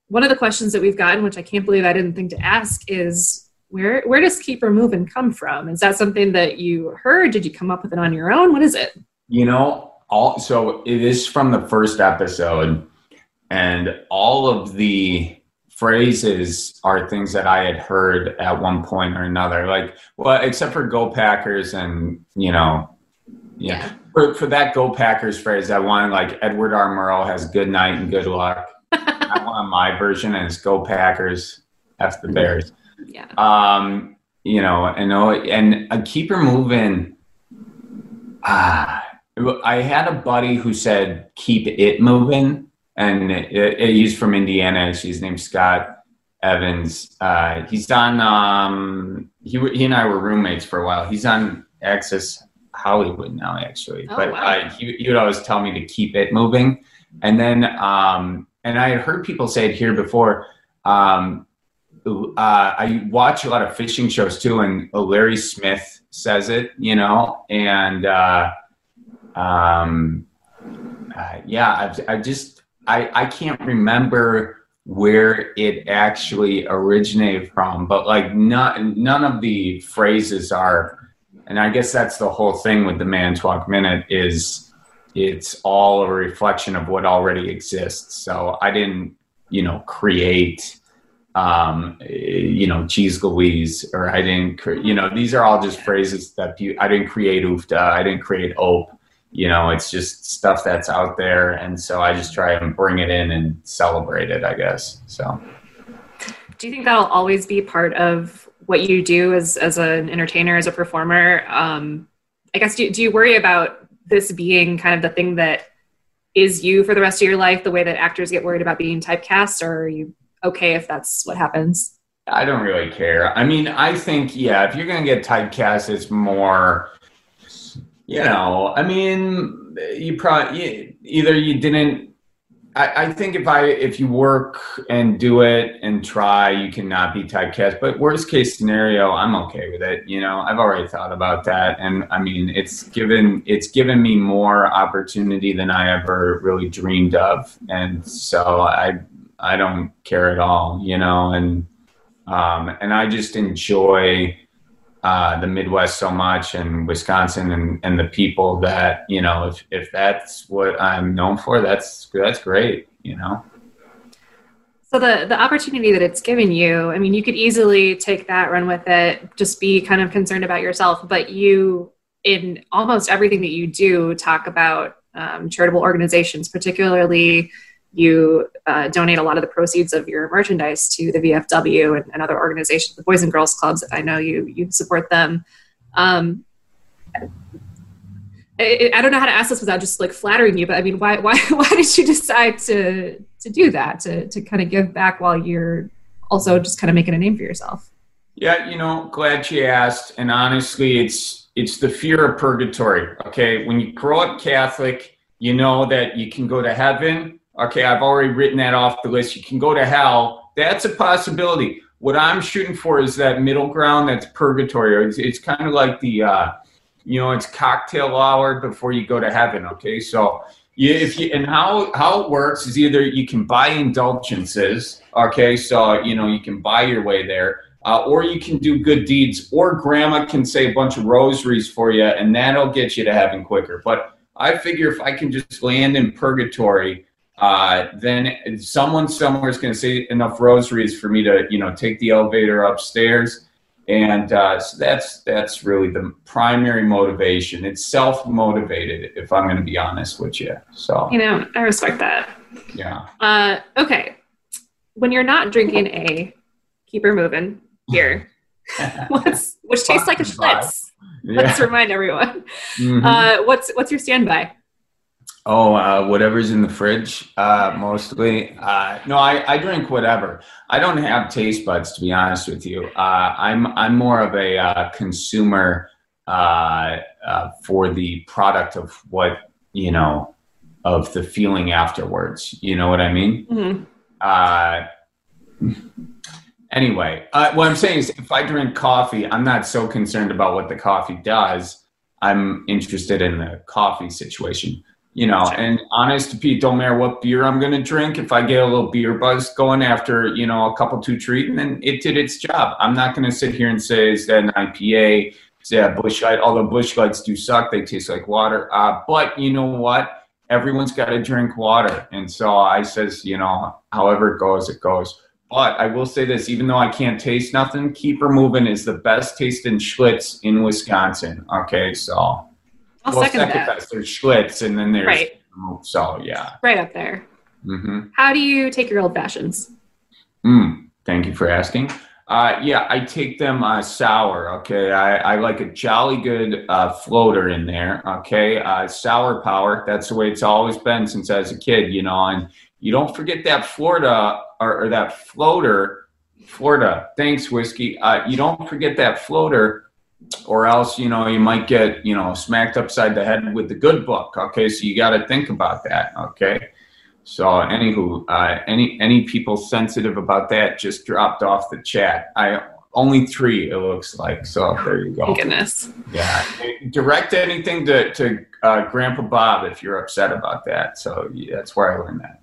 one of the questions that we've gotten, which I can't believe I didn't think to ask, is where where does Keeper Moving come from? Is that something that you heard? Did you come up with it on your own? What is it? You know, all, so it is from the first episode. And all of the phrases are things that I had heard at one point or another, like, well, except for Go Packers and, you know, yeah, for, for that Go Packers phrase, I wanted like Edward R. Murrow has good night and good luck. I want my version, and it's Go Packers, F the Bears. Yeah. Um, you know, and, and a Keeper Moving, ah, I had a buddy who said, keep it moving. And it, it, he's from Indiana. She's named Scott Evans. Uh, he's on, um, he, he and I were roommates for a while. He's on Access Hollywood now, actually. Oh, but wow. I, he, he would always tell me to keep it moving. And then, um, and I had heard people say it here before. Um, uh, I watch a lot of fishing shows too, and Larry Smith says it, you know, and uh, um, uh, yeah, I've, I've just, I, I can't remember where it actually originated from, but like not, none of the phrases are, and I guess that's the whole thing with the Manitowoc Minute, is it's all a reflection of what already exists. So I didn't, you know, create, um, you know, Cheese Louise, or I didn't, cre- you know, these are all just phrases that you, I didn't create Oofta, I didn't create Ope. You know, it's just stuff that's out there. And so I just try and bring it in and celebrate it, I guess. So do you think that'll always be part of what you do as, as an entertainer, as a performer? Um, I guess, do, do you worry about this being kind of the thing that is you for the rest of your life, the way that actors get worried about being typecast, or are you okay if that's what happens? I don't really care. I mean, I think, yeah, if you're going to get typecast, it's more... You know, I mean, you probably either you didn't. I, I think if I if you work and do it and try, you cannot be typecast. But worst case scenario, I'm okay with it. You know, I've already thought about that, and I mean, it's given it's given me more opportunity than I ever really dreamed of, and so I I don't care at all. You know, and um, and I just enjoy. Uh, the Midwest so much, and Wisconsin, and, and the people that, you know, if, if that's what I'm known for, that's, that's great, you know? So the, the opportunity that it's given you, I mean, you could easily take that, run with it, just be kind of concerned about yourself, but you, in almost everything that you do, talk about um, charitable organizations, particularly you uh, donate a lot of the proceeds of your merchandise to the V F W and, and other organizations, the Boys and Girls Clubs. I know you you support them. Um, I, I don't know how to ask this without just like flattering you, but I mean, why why why did you decide to to do that, to to kind of give back while you're also just kind of making a name for yourself? Yeah, you know, glad you asked. And honestly, it's it's the fear of purgatory. Okay, when you grow up Catholic, you know that you can go to heaven. Okay, I've already written that off the list. You can go to hell. That's a possibility. What I'm shooting for is that middle ground that's purgatory. It's, it's kind of like the, uh, you know, it's cocktail hour before you go to heaven, okay? So You, if you, and how, how it works is either you can buy indulgences, okay, so, you know, you can buy your way there, uh, or you can do good deeds, or grandma can say a bunch of rosaries for you, and that'll get you to heaven quicker. But I figure if I can just land in purgatory, uh, then someone somewhere is going to say enough rosaries for me to, you know, take the elevator upstairs. And uh, so that's that's really the primary motivation. It's self-motivated, if I'm going to be honest with you. So you know, I respect that. Yeah. Uh, okay. When you're not drinking a Keeper Moving beer, what's which tastes like a Schlitz. Yeah. Let's remind everyone. Mm-hmm. Uh, what's what's your standby? Oh, uh, whatever's in the fridge, uh, mostly. Uh, no, I, I drink whatever. I don't have taste buds, to be honest with you. Uh, I'm I'm more of a uh, consumer uh, uh, for the product of what, you know, of the feeling afterwards. You know what I mean? Mm-hmm. Uh, anyway, uh, what I'm saying is if I drink coffee, I'm not so concerned about what the coffee does. I'm interested in the coffee situation. You know, and honest to Pete, don't matter what beer I'm going to drink. If I get a little beer buzz going after, you know, a couple two treat, and then it did its job. I'm not going to sit here and say, is that an I P A? Is that a Busch Light? Although Busch Lights do suck. They taste like water. Uh, but you know what? Everyone's got to drink water. And so I says, you know, however it goes, it goes. But I will say this, even though I can't taste nothing, Keeper Moving is the best tasting Schlitz in Wisconsin. Okay, so... I'll well, second, second that. Best. There's Schlitz, and then there's right. So yeah, right up there. Mm-hmm. How do you take your old fashions? Mm, thank you for asking. Uh, yeah, I take them uh, sour. Okay, I, I like a jolly good uh, floater in there. Okay, uh, sour power. That's the way it's always been since I was a kid, you know. And you don't forget that Florida or, or that floater, Florida. Thanks, whiskey. Uh, you don't forget that floater. Or else, you know, you might get, you know, smacked upside the head with the good book. Okay, so you got to think about that. Okay, so anywho, uh, any any people sensitive about that just dropped off the chat. I only three, it looks like. So there you go. Thank goodness. Yeah. Direct anything to to uh, Grandpa Bob if you're upset about that. So yeah, that's where I learned that.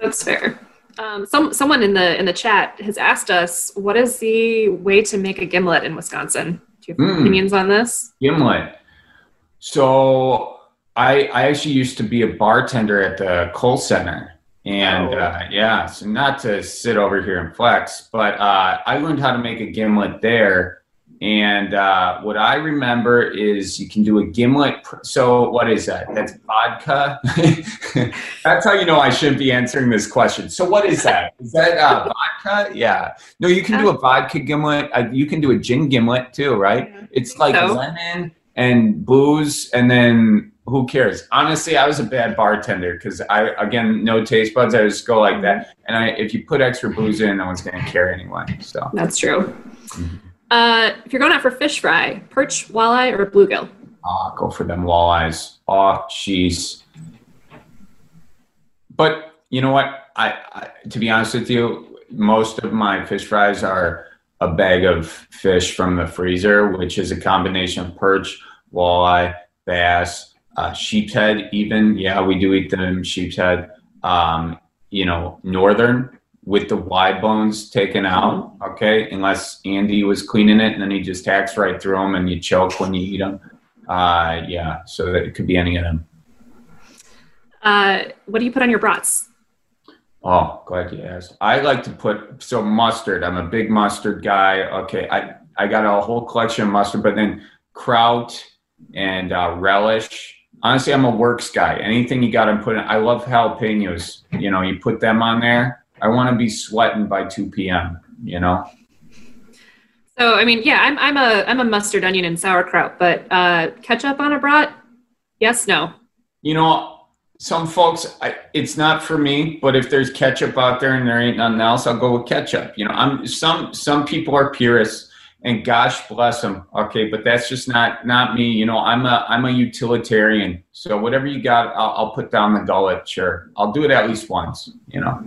That's fair. Um, some someone in the in the chat has asked us, what is the way to make a gimlet in Wisconsin? Do you have mm. opinions on this? Gimlet. So I I actually used to be a bartender at the Kohl Center. And oh. uh, yeah, so not to sit over here and flex, but uh, I learned how to make a gimlet there. And uh, what I remember is you can do a gimlet. Pr- so what is that? That's vodka. That's how you know I shouldn't be answering this question. So what is that? Is that uh, vodka? Yeah. No, you can do a vodka gimlet. Uh, you can do a gin gimlet too, right? It's like so. Lemon and booze and then who cares? Honestly, I was a bad bartender because I, again, no taste buds. I just go like that. And I, if you put extra booze in, no one's going to care anyway. So that's true. Mm-hmm. Uh, if you're going out for fish fry, perch, walleye, or bluegill? Ah, oh, go for them walleyes. Oh, jeez. But you know what? I, I to be honest with you, most of my fish fries are a bag of fish from the freezer, which is a combination of perch, walleye, bass, uh, sheep's head even. Yeah, we do eat them, sheep's head. Um, you know, northern. With the wide bones taken out, okay, unless Andy was cleaning it, and then he just hacks right through them, and you choke when you eat them. Uh, yeah, so that it could be any of them. Uh, what do you put on your brats? Oh, glad you asked. I like to put, so mustard. I'm a big mustard guy. Okay, I, I got a whole collection of mustard, but then kraut and uh, relish. Honestly, I'm a works guy. Anything you got to put in, I love jalapenos. You know, you put them on there. I want to be sweating by two p.m., you know? So, I mean, yeah, I'm I'm a I'm a mustard, onion, and sauerkraut, but uh, ketchup on a brat? Yes, no. You know, some folks, I, it's not for me, but if there's ketchup out there and there ain't nothing else, I'll go with ketchup. You know, I'm some some people are purists, and gosh bless them, okay? But that's just not not me. You know, I'm a, I'm a utilitarian, so whatever you got, I'll, I'll put down the gullet, sure. I'll do it at least once, you know?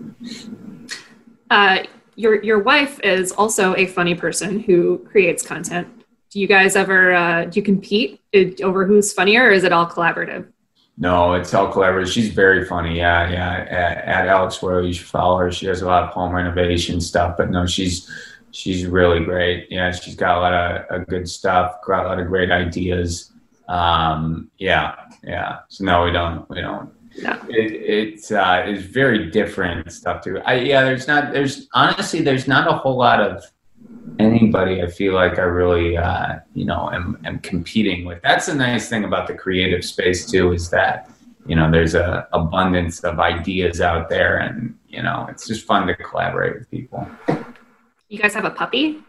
Uh, your your wife is also a funny person who creates content. Do you guys ever uh, do you compete over who's funnier, or is it all collaborative? No, it's Elle Clever. She's very funny. Yeah, yeah. At, at Alex Royal, you should follow her. She does a lot of home renovation stuff. But no, she's she's really great. Yeah, she's got a lot of, of good stuff. Got a lot of great ideas. Um, yeah, yeah. So no, we don't. We don't. No. It, it's uh, it's very different stuff too. I, yeah, there's not. There's honestly, there's not a whole lot of anybody I feel like I really, uh, you know, am, am competing with. That's the nice thing about the creative space too, is that, you know, there's a abundance of ideas out there, and, you know, it's just fun to collaborate with people. You guys have a puppy?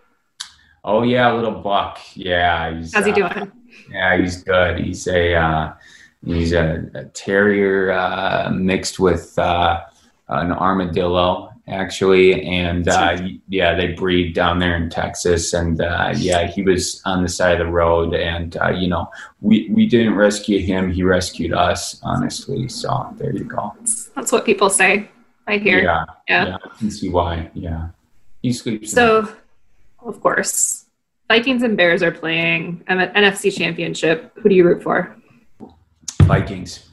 Oh yeah. A little buck. Yeah. He's, how's he doing? Uh, yeah, he's good. He's a, uh, he's a, a terrier, uh, mixed with, uh, an armadillo, actually, and uh yeah, they breed down there in Texas, and uh yeah, he was on the side of the road, and uh you know, we we didn't rescue him, he rescued us, honestly. So there you go. That's what people say right here. Yeah, yeah, yeah, I can see why. Yeah, he sleeps. So of course, Vikings and Bears are playing an N F C championship. Who do you root for? Vikings.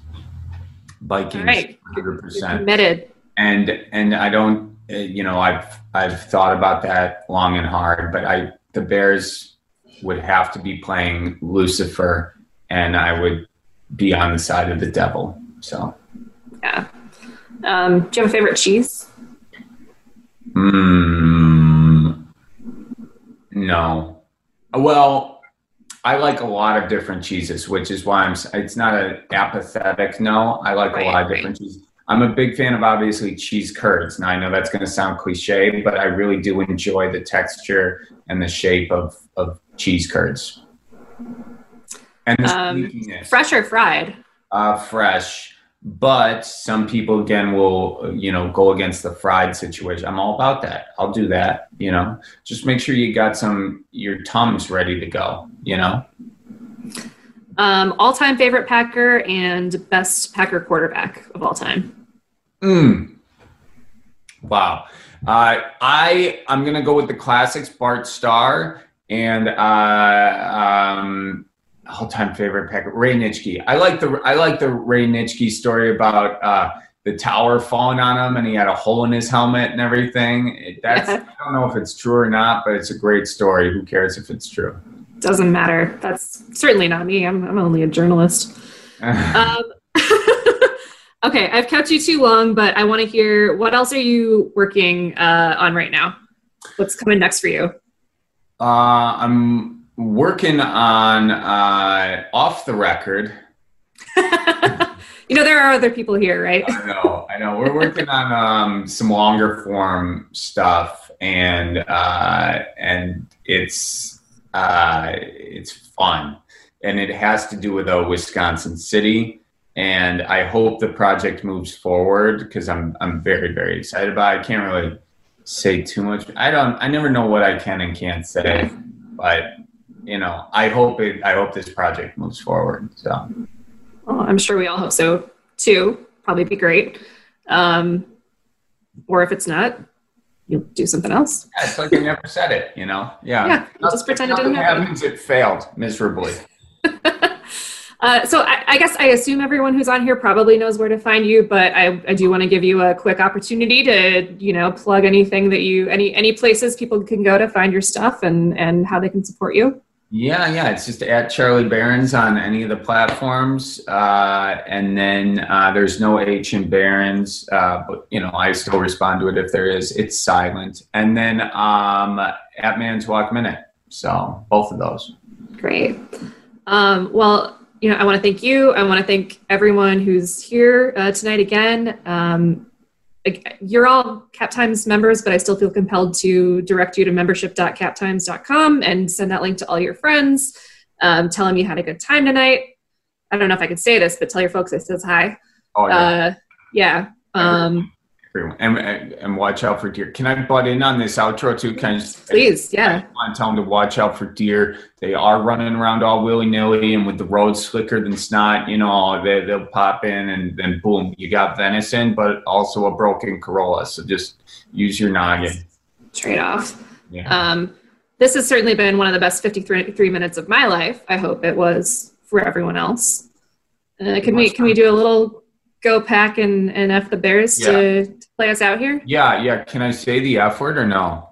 Vikings. All right. one hundred percent. You're committed. And, and I don't, you know, I've, I've thought about that long and hard, but I, the Bears would have to be playing Lucifer, and I would be on the side of the devil. So, yeah. Um, do you have a favorite cheese? Mm, no. Well, I like a lot of different cheeses, which is why I'm, it's not an apathetic no. I like right, a lot of different right. cheeses. I'm a big fan of, obviously, cheese curds. Now, I know that's going to sound cliche, but I really do enjoy the texture and the shape of, of cheese curds. And the um, fresh or fried? Uh, fresh. But some people, again, will, you know, go against the fried situation. I'm all about that. I'll do that, you know. Just make sure you got some, your Tums ready to go, you know. Um, all-time favorite Packer and best Packer quarterback of all time. Mm. Wow. Uh, I, I'm going to go with the classics, Bart Starr, and uh, um, all-time favorite Packer, Ray Nitschke. I like the I like the Ray Nitschke story about uh, the tower falling on him, and he had a hole in his helmet and everything. It, that's I don't know if it's true or not, but it's a great story. Who cares if it's true? Doesn't matter. That's certainly not me. I'm, I'm only a journalist. um, okay. I've kept you too long, but I want to hear, what else are you working uh, on right now? What's coming next for you? Uh, I'm working on uh, Off the Record. You know, there are other people here, right? I know. I know. We're working on um, some longer form stuff, and uh, and it's, Uh, it's fun, and it has to do with a Wisconsin city. And I hope the project moves forward, because I'm I'm very, very excited about it. I can't really say too much. I don't. I never know what I can and can't say, but you know, I hope it. I hope this project moves forward. So, well, I'm sure we all hope so too. Probably be great. Um, or if it's not, you'll do something else. Yeah, it's like I never said it, you know? Yeah. Yeah, just pretend it didn't happen. Happens, it failed miserably. uh, so I, I guess I assume everyone who's on here probably knows where to find you, but I, I do want to give you a quick opportunity to, you know, plug anything that you, any any places people can go to find your stuff, and, and how they can support you. Yeah, yeah. It's just at Charlie Berens on any of the platforms. Uh, and then uh, there's no H in Berens, uh, but, you know, I still respond to it if there is. It's silent. And then um, at Manitowoc Minute. So both of those. Great. Um, well, you know, I want to thank you. I want to thank everyone who's here uh, tonight again. Um, you're all Cap Times members, but I still feel compelled to direct you to membership dot cap times dot com and send that link to all your friends. Um, tell them you had a good time tonight. I don't know if I can say this, but tell your folks I says hi. Oh, yeah. Uh, yeah. Um, everyone. everyone. And, and watch out for deer. Can I butt in on this outro too? Can I just, please, I, yeah. I want to tell them to watch out for deer. They are running around all willy-nilly, and with the road slicker than snot, you know, they, they'll pop in, and then boom, you got venison, but also a broken Corolla. So just use your noggin. Trade off. Yeah. Um, this has certainly been one of the best fifty-three minutes of my life. I hope it was for everyone else. Uh, can we can we do a little go pack and, and F the Bears yeah. to, to play us out here? Yeah, yeah. Can I say the F word or no?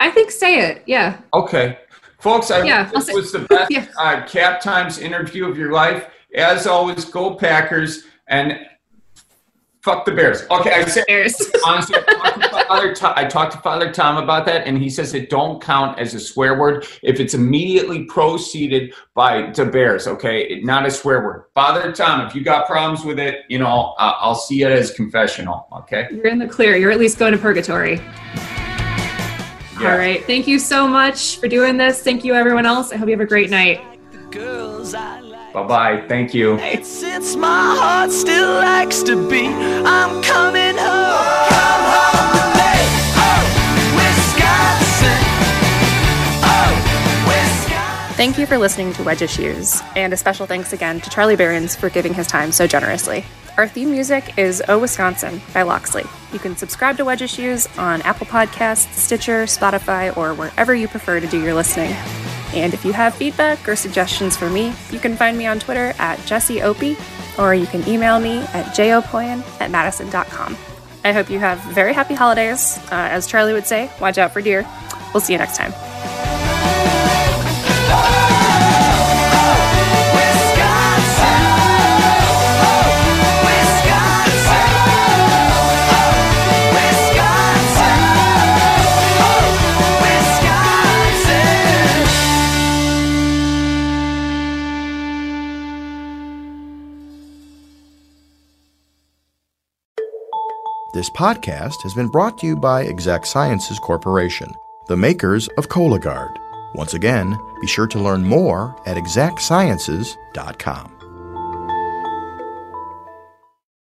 I think say it, yeah. Okay. Folks, I yeah, think this was the best yeah. uh, Cap Times interview of your life. As always, go Packers and fuck the Bears. Okay, I said, Bears. honestly, I talked, to Father Tom, I talked to Father Tom about that, and he says it don't count as a swear word if it's immediately preceded by the Bears, okay? It, not a swear word. Father Tom, if you got problems with it, you know, uh, I'll see it as confessional, okay? You're in the clear. You're at least going to purgatory. Yeah. All right. Thank you so much for doing this. Thank you, everyone else. I hope you have a great night. Bye-bye. Thank you. Since my heart still likes to be, I'm coming home. Come home to me. Oh, Wisconsin. Oh, Wisconsin. Thank you for listening to Wedge Issues, and a special thanks again to Charlie Berens for giving his time so generously. Our theme music is Oh, Wisconsin by Loxley. You can subscribe to Wedge Issues on Apple Podcasts, Stitcher, Spotify, or wherever you prefer to do your listening. And if you have feedback or suggestions for me, you can find me on Twitter at Jessie Opie, or you can email me at jopoien at madison dot com. I hope you have very happy holidays. Uh, as Charlie would say, watch out for deer. We'll see you next time. This podcast has been brought to you by Exact Sciences Corporation, the makers of Cologuard. Once again, be sure to learn more at exact sciences dot com.